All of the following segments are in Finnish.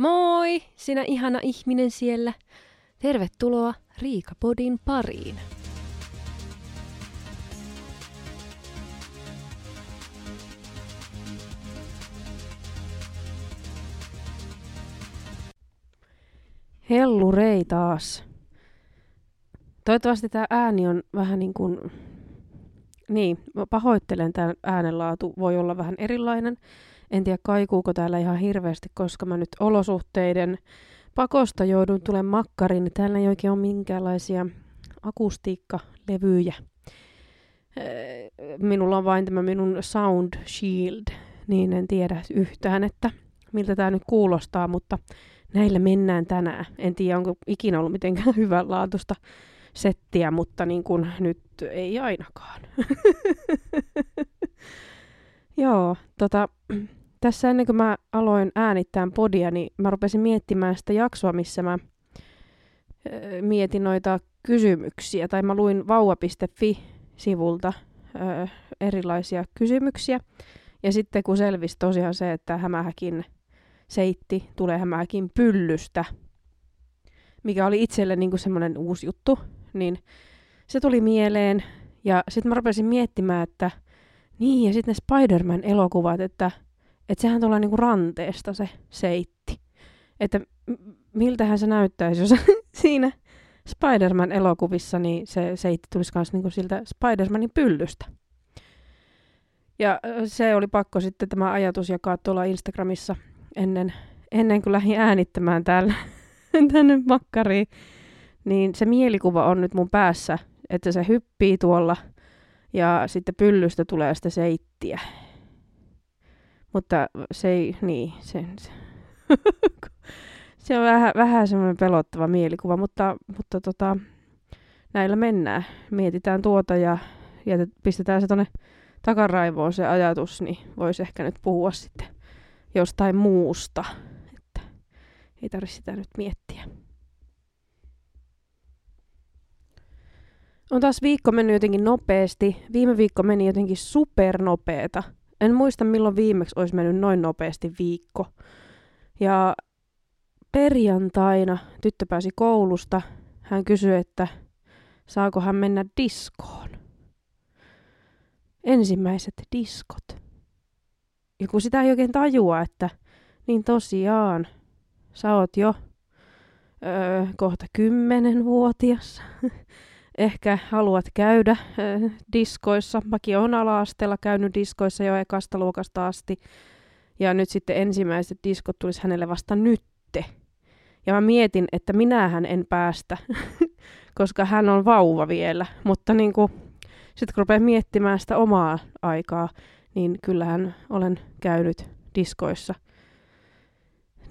Moi, sinä ihana ihminen siellä. Tervetuloa Riikapodin pariin. Hellurei taas. Toivottavasti tämä ääni on vähän niin kuin... Niin, pahoittelen, tämän äänenlaatu voi olla vähän erilainen. En tiedä, kaikuuko täällä ihan hirveästi, koska mä nyt olosuhteiden pakosta joudun tulemaan makkariin. Täällä ei oikein ole minkäänlaisia akustiikkalevyjä. Minulla on vain tämä minun Sound Shield, niin en tiedä yhtään, että miltä tämä nyt kuulostaa, mutta näillä mennään tänään. En tiedä, onko ikinä ollut mitenkään hyvänlaatuista settiä, mutta niin kuin nyt ei ainakaan. Joo, tässä ennen kuin mä aloin äänittää podia, niin mä rupesin miettimään sitä jaksoa, missä mä mietin noita kysymyksiä. Tai mä luin vauva.fi-sivulta erilaisia kysymyksiä. Ja sitten kun selvisi tosiaan se, että hämähäkin seitti tulee hämähäkin pyllystä, mikä oli itselle niin kuin semmoinen uusi juttu, niin se tuli mieleen. Ja sitten mä rupesin miettimään, että niin, ja sitten ne Spider-Man-elokuvat, että sehän tulee niinku ranteesta se seitti. Että miltähän se näyttäisi, jos siinä Spider-Man-elokuvissa niin se seitti tulisi myös niinku siltä Spider-Manin pyllystä. Ja se oli pakko sitten tämä ajatus jakaa tuolla Instagramissa ennen kuin lähdin äänittämään täällä tänne makkariin. Niin se mielikuva on nyt mun päässä, että se hyppii tuolla. Ja sitten pyllystä tulee sitä seittiä. Mutta se ei, niin, se on vähän semmoinen pelottava mielikuva, mutta näillä mennään. Mietitään tuota ja pistetään se tuonne takaraivoon se ajatus, niin voisi ehkä nyt puhua sitten jostain muusta. Että ei tarvitse sitä nyt miettiä. On taas viikko mennyt jotenkin nopeasti. Viime viikko meni jotenkin supernopeeta. En muista milloin viimeksi olisi mennyt noin nopeasti viikko. Ja perjantaina tyttö pääsi koulusta. Hän kysyi, että saako hän mennä diskoon. Ensimmäiset diskot. Ja kun sitä ei oikein tajua, että niin tosiaan, sä oot jo kohta 10-vuotias. Ehkä haluat käydä diskoissa. Mäkin olen ala-asteella käynyt diskoissa jo ekasta luokasta asti. Ja nyt sitten ensimmäiset diskot tulisi hänelle vasta nytte. Ja mä mietin, että minähän en päästä, koska hän on vauva vielä. Mutta niin sitten kun rupeaa miettimään sitä omaa aikaa, niin kyllähän olen käynyt diskoissa.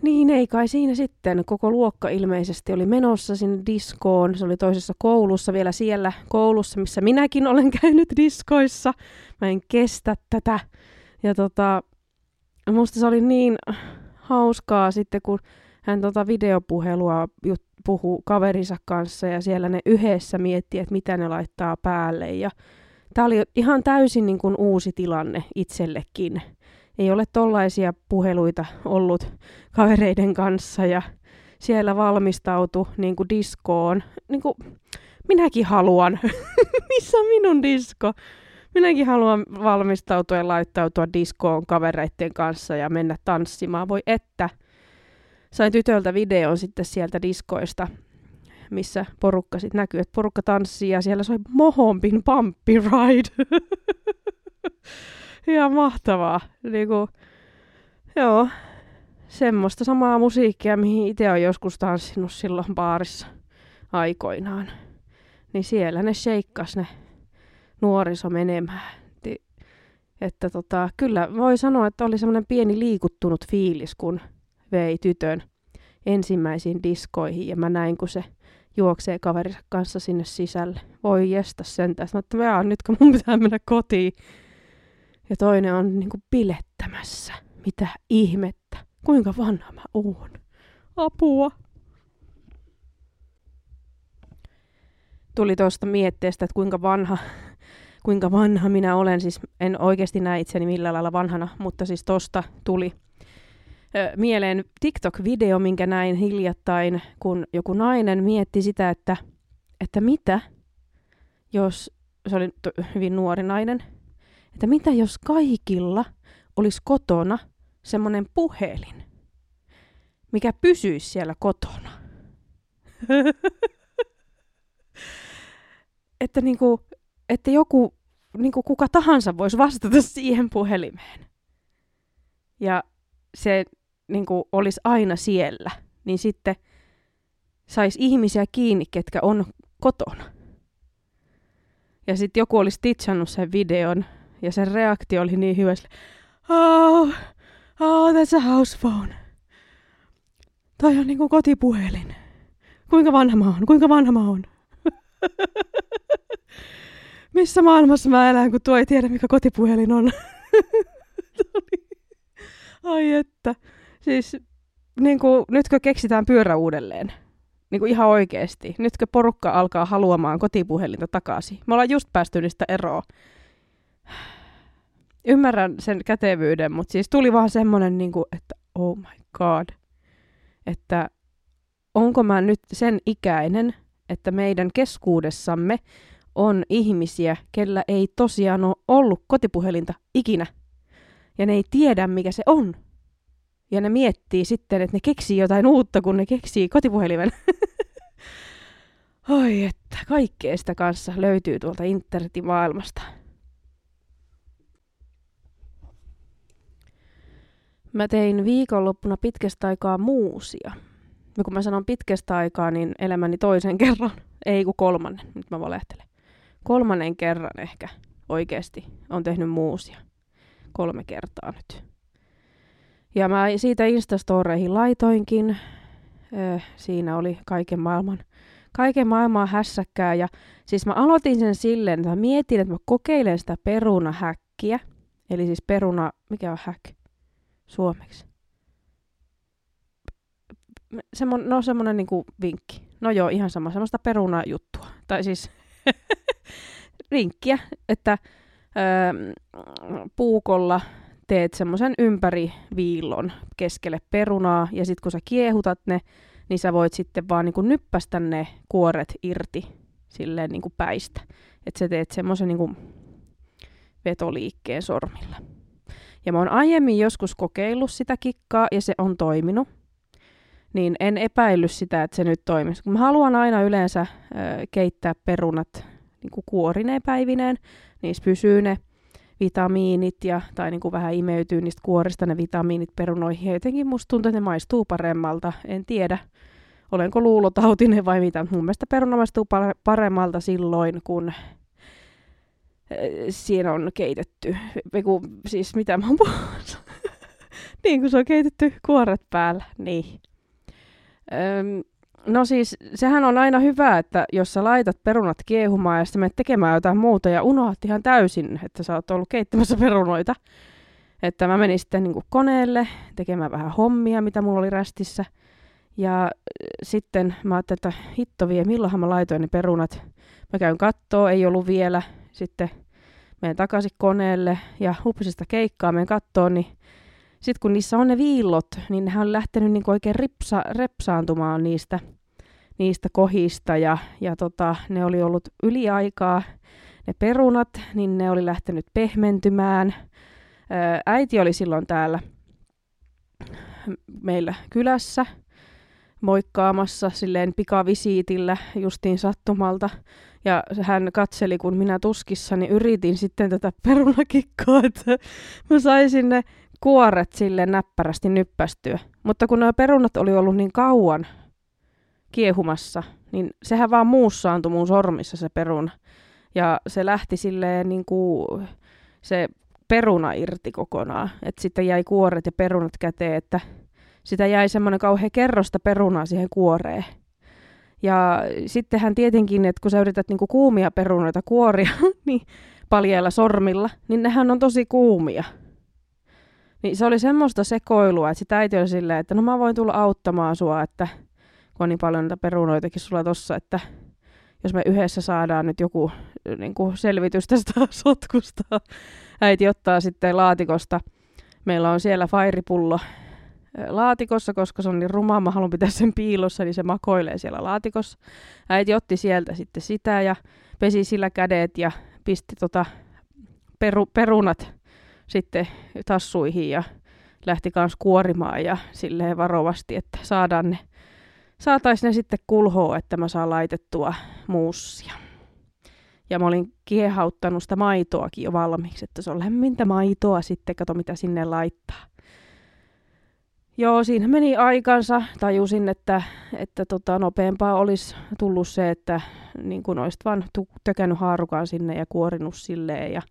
Niin ei kai siinä sitten. Koko luokka ilmeisesti oli menossa sinne diskoon. Se oli toisessa koulussa, vielä siellä koulussa, missä minäkin olen käynyt diskoissa. Mä en kestä tätä. Ja musta se oli niin hauskaa sitten, kun hän videopuhelua puhui kaverinsa kanssa ja siellä ne yhdessä miettii, että mitä ne laittaa päälle. Ja tää oli ihan täysin niin kuin uusi tilanne itsellekin. Ei ole tollaisia puheluita ollut kavereiden kanssa ja siellä valmistautui niin kuin diskoon. Niin kuin minäkin haluan. Missä on minun disko? Minäkin haluan valmistautua ja laittautua diskoon kavereiden kanssa ja mennä tanssimaan. Voi että. Sain tytöltä videon sitten sieltä diskoista, missä porukka sitten näkyy, että porukka tanssii ja siellä soi Mohombin Pumppi Ride. Ihan mahtavaa. Niinku, joo, semmoista samaa musiikkia, mihin itse olen joskus tanssinut silloin baarissa aikoinaan. Niin siellä ne sheikkas ne nuoriso menemään. Että kyllä voi sanoa, että oli semmoinen pieni liikuttunut fiilis, kun vei tytön ensimmäisiin diskoihin. Ja mä näin, kun se juoksee kaverinsa kanssa sinne sisälle. Voi jestä sentään. Sitten mä nyt kun mun pitää mennä kotiin. Ja toinen on niinku bilettämässä. Mitä ihmettä? Kuinka vanha mä oon? Apua! Tuli tuosta mietteestä, että kuinka vanha minä olen. Siis en oikeasti näe itseni millään lailla vanhana, mutta siis tosta tuli mieleen TikTok-video, minkä näin hiljattain, kun joku nainen mietti sitä, että mitä, jos, se oli hyvin nuori nainen, että mitä jos kaikilla olisi kotona semmoinen puhelin, mikä pysyisi siellä kotona. Että, niinku, että joku, niinku kuka tahansa voisi vastata siihen puhelimeen. Ja se niinku olisi aina siellä, niin sitten saisi ihmisiä kiinni, ketkä on kotona. Ja sitten joku olisi titsannut sen videon, ja sen reaktio oli niin hyvä, sille, oh, that's a house phone. Toi on niinku kotipuhelin. Kuinka vanha mä oon? Missä maailmassa mä elän, kun tuo ei tiedä, mikä kotipuhelin on? Ai että. Siis, niinku, nytkö keksitään pyörä uudelleen? Niinku ihan oikeesti. Nytkö porukka alkaa haluamaan kotipuhelinta takaisin? Me ollaan just päästy niistä eroon. Ymmärrän sen kätevyyden, mutta siis tuli vaan semmonen, niinku, että oh my god. Että onko mä nyt sen ikäinen, että meidän keskuudessamme on ihmisiä, kellä ei tosiaan ole ollut kotipuhelinta ikinä. Ja ne ei tiedä, mikä se on. Ja ne miettii sitten, että ne keksii jotain uutta, kun ne keksii kotipuhelimen. Oi, että kaikkea sitä kanssa löytyy tuolta internetin maailmasta. Mä tein viikonloppuna pitkästä aikaa muusia. Ja kun mä sanon pitkästä aikaa, niin elämäni toisen kerran. Ei kun kolmannen, nyt mä valehtelen. Kolmannen kerran ehkä oikeasti on tehnyt muusia. 3 kertaa nyt. Ja mä siitä Instastoreihin laitoinkin. Siinä oli kaiken maailman hässäkkää. Ja siis mä aloitin sen silleen, että mä mietin, että mä kokeilen sitä perunahäkkiä. Eli siis peruna, mikä on häk suomeksi? Semmoinen niinku vinkki. No joo, ihan sama. Semmoista perunajuttua. Tai siis vinkkiä, että puukolla teet semmoisen ympäriviillon keskelle perunaa, ja sitten kun sä kiehutat ne, niin sä voit sitten vaan niinku nyppästä ne kuoret irti silleen niinku päistä. Että sä teet semmoisen niinku vetoliikkeen sormilla. Ja mä oon aiemmin joskus kokeillut sitä kikkaa, ja se on toiminut. Niin en epäilly sitä, että se nyt toimisi. Kun mä haluan aina yleensä keittää perunat niinku kuorineen päivineen, niissä pysyy ne vitamiinit tai niinku vähän imeytyy niistä kuorista ne vitamiinit perunoihin. Ja jotenkin musta tuntuu, että ne maistuu paremmalta. En tiedä, olenko luulotautinen vai mitä. Mun mielestä peruna maistuu paremmalta silloin, kun siinä on keitetty. Siis mitä mä oon puhunut? Niin kun se on keitetty kuoret päällä, niin. No siis, sehän on aina hyvä, että jos sä laitat perunat kiehumaan ja sitten menet tekemään jotain muuta ja unohdat ihan täysin, että sä oot ollut keittämässä perunoita. Että mä menin sitten niin kuin koneelle tekemään vähän hommia, mitä mulla oli rästissä. Ja sitten mä ajattelin, että hitto vie, milloinhan mä laitoin ne perunat. Mä käyn kattoon, ei ollut vielä. Sitten menen takaisin koneelle ja hupsista keikkaa menen kattoon, niin sitten kun niissä on ne viillot, niin nehän on lähtenyt niinku oikein repsaantumaan niistä kohista. Ja ne oli ollut yliaikaa. Ne perunat, niin ne oli lähtenyt pehmentymään. Äiti oli silloin täällä meillä kylässä moikkaamassa silleen pikavisiitillä justiin sattumalta. Ja hän katseli, kun minä tuskissani yritin sitten tätä perunakikkaa, että mä saisin ne kuoret sille näppärästi nyppästyä. Mutta kun nuo perunat oli ollut niin kauan kiehumassa, niin sehän vaan muussaantui mun sormissa se peruna. Ja se lähti silleen niin kuin se peruna irti kokonaan. Että sitten jäi kuoret ja perunat käteen, että sitä jäi semmoinen kauhean kerrosta perunaa siihen kuoreen. Ja sittenhän tietenkin, että kun sä yrität niin kuin kuumia perunoita kuoria niin paljailla sormilla, niin nehän on tosi kuumia. Niin se oli semmoista sekoilua, että sitä äiti oli silleen, että no mä voin tulla auttamaan sua, että kun on niin paljon niitä perunoitakin sulla tossa, että jos me yhdessä saadaan nyt joku niin kuin selvitys tästä sotkusta. Äiti ottaa sitten laatikosta. Meillä on siellä fairipullo laatikossa, koska se on niin rumaa, mä haluan pitää sen piilossa, niin se makoilee siellä laatikossa. Äiti otti sieltä sitten sitä ja pesi sillä kädet ja pisti perunat sitten tassuihin ja lähti kans kuorimaan ja silleen varovasti, että saataisiin ne sitten kulhoa, että mä saan laitettua muussia. Ja mä olin kiehauttanut sitä maitoakin jo valmiiksi, että se on lämmintä maitoa sitten, kato mitä sinne laittaa. Joo, siinä meni aikansa. Tajusin, että nopeampaa olisi tullut se, että niin kun olisit vaan tökännyt haarukan sinne ja kuorinut silleen ja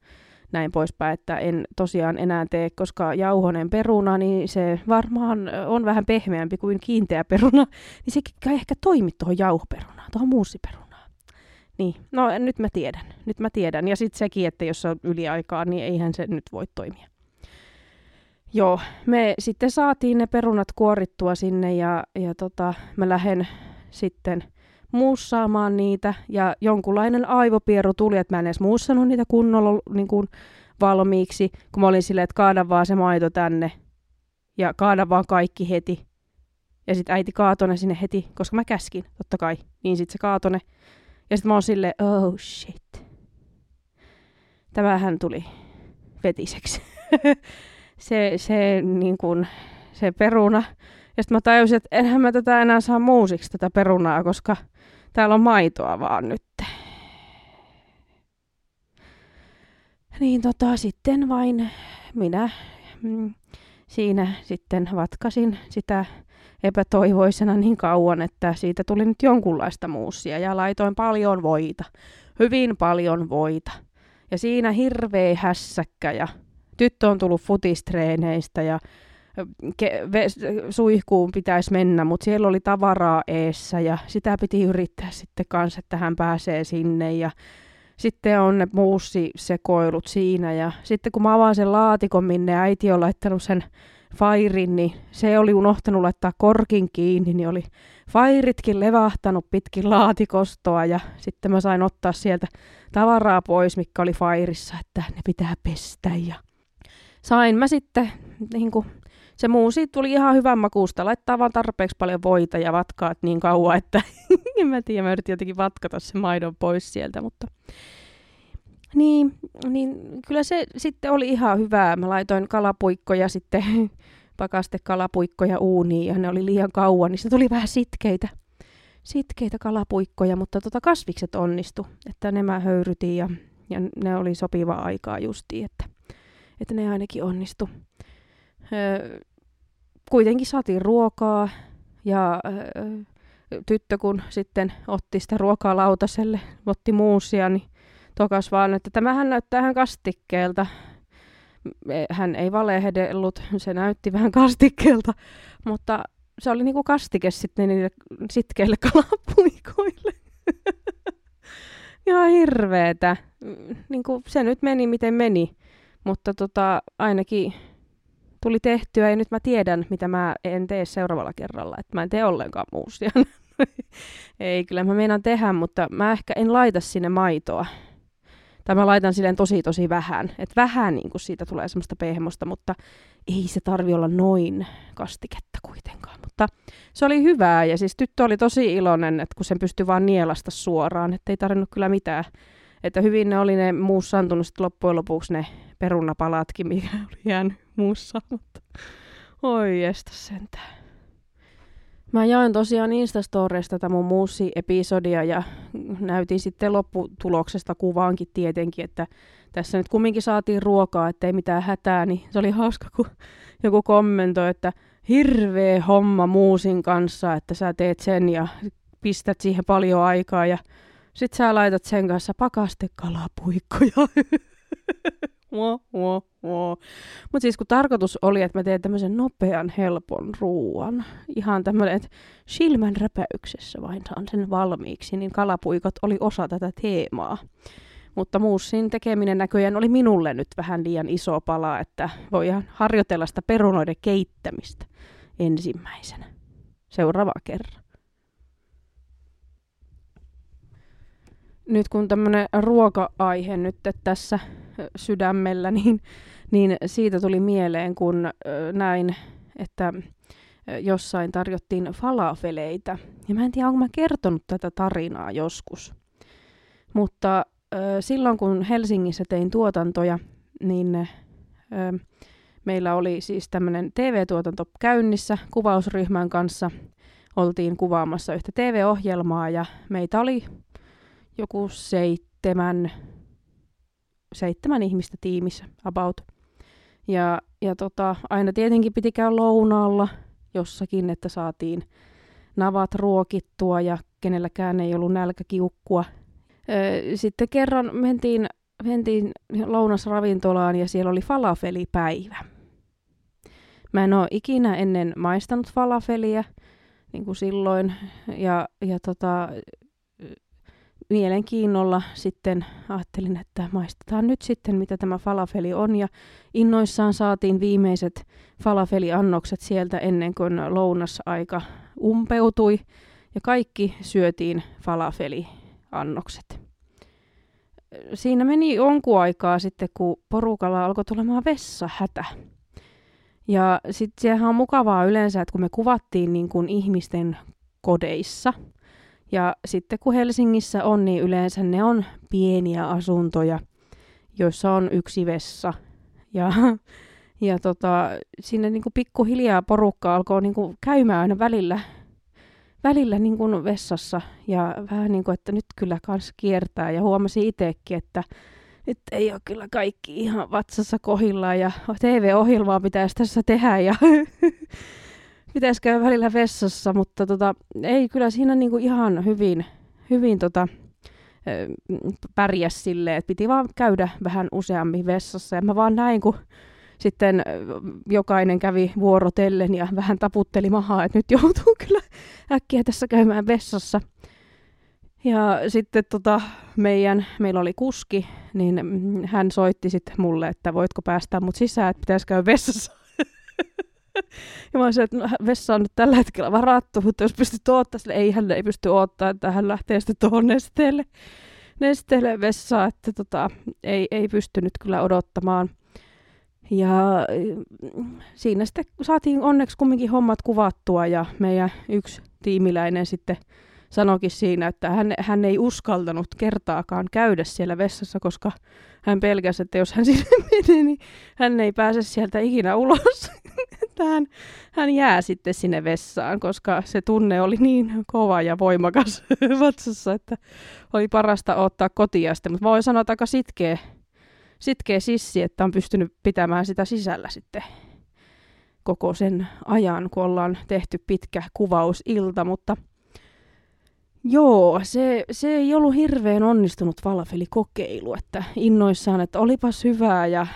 näin poispäin, että en tosiaan enää tee, koska jauhonen peruna, niin se varmaan on vähän pehmeämpi kuin kiinteä peruna, niin sekin ei ehkä toimi tuohon jauhoperunaan, tuohon muussiperunaan. Niin, no nyt mä tiedän. Ja sitten sekin, että jos on yliaikaa, niin eihän se nyt voi toimia. Joo, me sitten saatiin ne perunat kuorittua sinne ja mä lähden sitten muussaamaan niitä ja jonkunlainen aivopieru tuli, että mä en edes muussanut niitä kunnolla niin kuin valmiiksi, kun mä olin silleen, että kaada vaan se maito tänne ja kaada vaan kaikki heti. Ja sit äiti kaatoi ne sinne heti, koska mä käskin, totta kai, niin sit se kaatoi ne. Ja sit mä oon silleen, oh shit. Tämähän tuli vetiseksi. Se peruna. Ja sitten mä tajusin, että enhän mä tätä enää saa muusiksi tätä perunaa, koska täällä on maitoa vaan nyt. Niin sitten vain minä siinä sitten vatkasin sitä epätoivoisena niin kauan, että siitä tuli nyt jonkunlaista muussia ja laitoin paljon voita. Hyvin paljon voita. Ja siinä hirveä hässäkkä ja tyttö on tullut futistreeneistä ja suihkuun pitäisi mennä, mutta siellä oli tavaraa eessä ja sitä piti yrittää sitten kanssa, että hän pääsee sinne ja sitten on ne muussisekoilut siinä ja sitten kun mä avaan sen laatikon, minne äiti on laittanut sen fairin, niin se oli unohtanut laittaa korkin kiinni, niin oli fairitkin levahtanut pitkin laatikostoa ja sitten mä sain ottaa sieltä tavaraa pois, mikä oli fairissa, että ne pitää pestä ja sain mä sitten niin kuin se muusi tuli ihan hyvän makuusta. Laittaa vaan tarpeeksi paljon voita ja vatkaat niin kauan, että en mä tiedä, mä yritin jotenkin vatkata sen maidon pois sieltä, mutta niin kyllä se sitten oli ihan hyvää. Mä laitoin kalapuikkoja sitten, pakastekalapuikkoja uuniin ja ne oli liian kauan, niin se tuli vähän sitkeitä kalapuikkoja, mutta kasvikset onnistu, että ne mä höyrytin ja ne oli sopivaa aikaa justiin, että ne ainakin onnistu. Kuitenkin saatiin ruokaa ja tyttö kun sitten otti sitä ruokaa lautaselle, otti muusia, niin tokas vaan, että tämähän näyttää ihan kastikkeelta. Hän ei valehdellut, se näytti vähän kastikkeelta, mutta se oli niinku kastike sitten niille sitkeille kalapuikoille. Ihan hirveetä. Niinku se nyt meni miten meni, mutta ainakin tuli tehtyä ja nyt mä tiedän, mitä mä en tee seuraavalla kerralla. Että mä en tee ollenkaan muusia. Ei, kyllä mä meinaan tehdä, mutta mä ehkä en laita sinne maitoa. Tai mä laitan silleen tosi vähän. Että vähän niin kuin siitä tulee semmoista pehmosta, mutta ei se tarvi olla noin kastiketta kuitenkaan. Mutta se oli hyvää ja siis tyttö oli tosi iloinen, että kun sen pystyi vaan nielasta suoraan. Että ei tarvinnut kyllä mitään. Että hyvin ne oli ne muussantunut sitten loppujen lopuksi ne perunapalatkin, mikä oli jäänyt muussa, mutta oi jestas sentään. Mä jaoin tosiaan Instastoreista tätä mun muussi-episodia ja näytin sitten lopputuloksesta kuvaankin tietenkin, että tässä nyt kumminkin saatiin ruokaa, ettei mitään hätää, niin se oli hauska, kun joku kommentoi, että hirveä homma muusin kanssa, että sä teet sen ja pistät siihen paljon aikaa ja sit sä laitat sen kanssa pakastekalapuikkoja. Mutta siis kun tarkoitus oli, että mä teen tämmöisen nopean, helpon ruuan, ihan tämmöinen, että silmän räpäyksessä vain saan sen valmiiksi, niin kalapuikot oli osa tätä teemaa. Mutta muussin tekeminen näköjään oli minulle nyt vähän liian iso pala, että voi ihan harjoitella sitä perunoiden keittämistä ensimmäisenä. Seuraava kerran. Nyt kun tämmöinen ruoka-aihe nyt tässä sydämellä, niin siitä tuli mieleen, kun näin, että jossain tarjottiin falafeleita. Ja mä en tiedä, onko mä kertonut tätä tarinaa joskus. Mutta silloin, kun Helsingissä tein tuotantoja, niin meillä oli siis tämmöinen TV-tuotanto käynnissä kuvausryhmän kanssa. Oltiin kuvaamassa yhtä TV-ohjelmaa ja meitä oli joku seitsemän ihmistä tiimissä about. Ja aina tietenkin piti käydä lounaalla jossakin, että saatiin navat ruokittua ja kenelläkään ei ollut nälkäkiukkua. Sitten kerran mentiin lounasravintolaan ja siellä oli falafelipäivä. Mä en ole ikinä ennen maistanut falafelia, niin kuin silloin, ja mielenkiinnolla sitten ajattelin, että maistetaan nyt sitten, mitä tämä falafeli on, ja innoissaan saatiin viimeiset falafeliannokset sieltä ennen kuin lounasaika umpeutui, ja kaikki syötiin falafeliannokset. Siinä meni jonkun aikaa sitten, kun porukalla alkoi tulemaan vessahätä. Ja sitten sehän on mukavaa yleensä, että kun me kuvattiin niin kuin ihmisten kodeissa, ja sitten kun Helsingissä on, niin yleensä ne on pieniä asuntoja, joissa on yksi vessa. Ja sinne niin kuin pikkuhiljaa porukka alkoi niin kuin käymään aina välillä niin kuin vessassa, ja vähän niin kuin, että nyt kyllä kans kiertää, ja huomasin itsekin, että nyt ei ole kyllä kaikki ihan vatsassa kohillaan ja TV-ohjelmaa pitäisi tässä tehdä ja pitäisi käydä välillä vessassa, mutta ei kyllä siinä niinku ihan hyvin pärjäs silleen, että piti vaan käydä vähän useammin vessassa ja mä vaan näin, kun sitten jokainen kävi vuorotellen ja vähän taputteli mahaa, että nyt joutuu kyllä äkkiä tässä käymään vessassa. Ja sitten meillä oli kuski, niin hän soitti sitten mulle, että voitko päästää mut sisään, että pitäisi käydä vessassa. Ja mä olisin, että vessa on nyt tällä hetkellä varattu, mutta jos pystyt odottaa, sille ei hän ei pysty odottaa, että hän lähtee sitten tuohon nesteelle vessaa, että ei pystynyt kyllä odottamaan. Ja siinä sitten saatiin onneksi kumminkin hommat kuvattua ja meidän yksi tiimiläinen sitten sanoikin siinä, että hän ei uskaltanut kertaakaan käydä siellä vessassa, koska hän pelkäsi, että jos hän sinne menee, niin hän ei pääse sieltä ikinä ulos. Hän jää sitten sinne vessaan, koska se tunne oli niin kova ja voimakas vatsassa, että oli parasta ottaa kotia sitten. Mutta voin sanoa, että aika sitkeä sissi, että on pystynyt pitämään sitä sisällä sitten koko sen ajan, kun ollaan tehty pitkä kuvausilta, mutta joo, se ei ollut hirveän onnistunut falafelikokeilu, että innoissaan, että olipas hyvää ja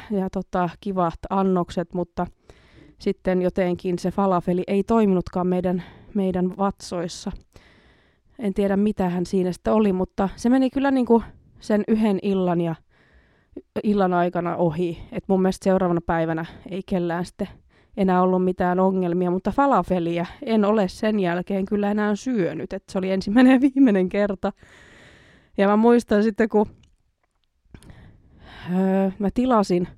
kivat annokset, mutta sitten jotenkin se falafeli ei toiminutkaan meidän vatsoissa. En tiedä, mitähän siinä sitten oli, mutta se meni kyllä niin kuin sen yhden illan aikana ohi. Et mun mielestä seuraavana päivänä ei kellään sitten enää ollut mitään ongelmia, mutta falafelia en ole sen jälkeen kyllä enää syönyt. Et se oli ensimmäinen ja viimeinen kerta. Ja mä muistan sitten, kun mä tilasin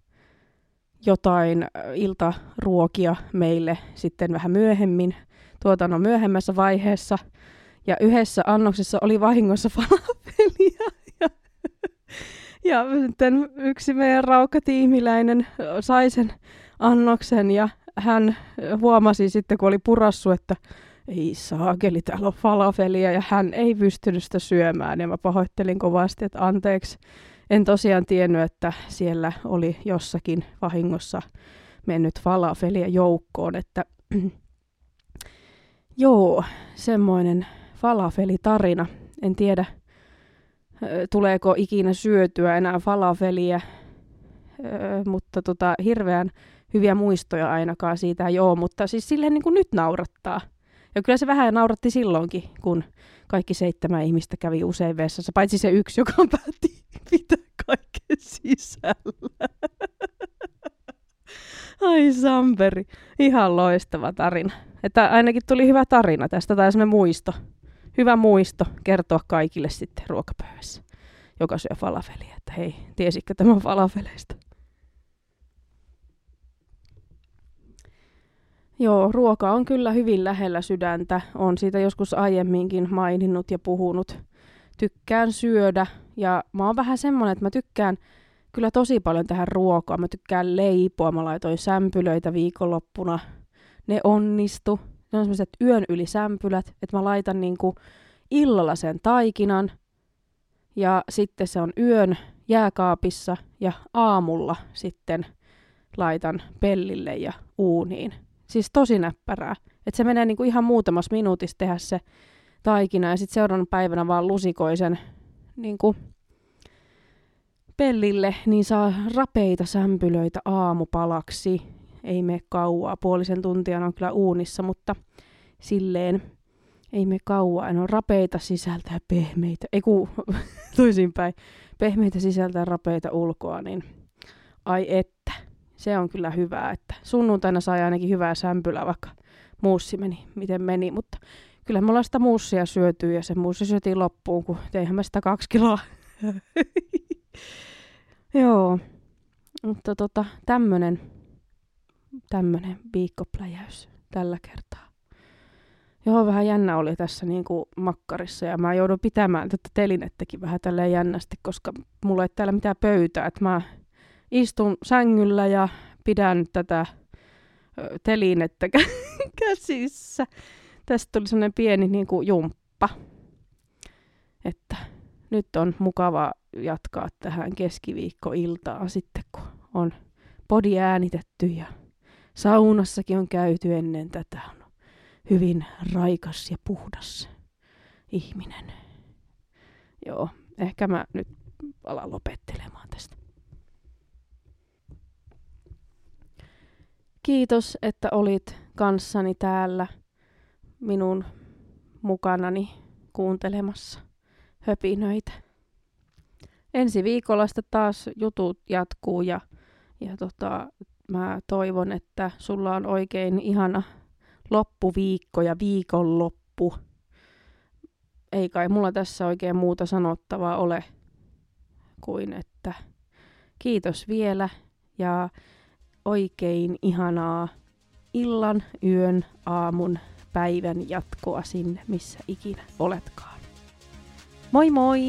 jotain iltaruokia meille sitten vähän myöhemmin, tuotannon myöhemmässä vaiheessa. Ja yhdessä annoksessa oli vahingossa falafelia. Ja sitten yksi meidän raukatiimiläinen sai sen annoksen ja hän huomasi sitten, kun oli purassu, että ei saakeli, täällä on falafelia ja hän ei pystynyt sitä syömään. Ja mä pahoittelin kovasti, että anteeksi, en tosiaan tiennyt, että siellä oli jossakin vahingossa mennyt falafelia joukkoon. Että joo, semmoinen falafelitarina. En tiedä, tuleeko ikinä syötyä enää falafelia, mutta hirveän hyviä muistoja ainakaan siitä joo, mutta siis silleen niin kuin nyt naurattaa. Ja kyllä se vähän nauratti silloinkin, kun kaikki 7 ihmistä kävi usein vessassa, paitsi se yksi, joka päätti pitää kaiken sisällä. Ai samperi, ihan loistava tarina. Että ainakin tuli hyvä tarina tästä, tai semmoinen muisto. Hyvä muisto kertoa kaikille sitten ruokapöydässä, joka syö falafelia, että hei, tiesitkö tämän falafeleista? Joo, ruoka on kyllä hyvin lähellä sydäntä. Olen siitä joskus aiemminkin maininnut ja puhunut. Tykkään syödä ja mä oon vähän semmoinen, että mä tykkään kyllä tosi paljon tähän ruokaa. Mä tykkään leipoa, mä laitoin sämpylöitä viikonloppuna. Ne onnistu. Ne on semmoiset yön yli sämpylät, että mä laitan niinku illalla sen taikinan ja sitten se on yön jääkaapissa ja aamulla sitten laitan pellille ja uuniin. Siis tosi näppärää. Että se menee niinku ihan muutamassa minuutissa tehdä se taikina ja sitten seuraavan päivänä vaan lusikoi sen niinku pellille, niin saa rapeita sämpylöitä aamupalaksi. Ei mene kauaa. Puolisen tuntia on kyllä uunissa, mutta silleen ei mene kauaa. En ole rapeita sisältää pehmeitä. Ei kun toisinpäin. Pehmeitä sisältää rapeita ulkoa, niin ai että. Se on kyllä hyvää, että sunnuntaina sai ainakin hyvää sämpylää, vaikka muussi meni, miten meni. Mutta kyllä me ollaan sitä muussia syötyä ja se muussi syötiin loppuun, kun teinhän mä sitä 2 kiloa. Joo, mutta tämmönen viikkopläjäys tällä kertaa. Joo, vähän jännä oli tässä niinku makkarissa ja mä joudun pitämään tätä telinettäkin vähän tälleen jännästi, koska mulla ei täällä mitään pöytää, että mä istun sängyllä ja pidän tätä telinettä käsissä. Tästä tuli semmoinen pieni niinku jumppa, että nyt on mukava jatkaa tähän keskiviikkoiltaan sitten, kun on podi äänitetty ja saunassakin on käyty ennen tätä. On hyvin raikas ja puhdas ihminen. Joo, ehkä mä nyt alan lopettelemaan tästä. Kiitos, että olit kanssani täällä minun mukanani kuuntelemassa höpinöitä. Ensi viikolla sitten taas jutut jatkuu ja mä toivon, että sulla on oikein ihana loppuviikko ja viikonloppu. Ei kai mulla tässä oikein muuta sanottavaa ole kuin, että kiitos vielä ja oikein ihanaa illan, yön, aamun, päivän jatkoa sinne, missä ikinä oletkaan. Moi moi!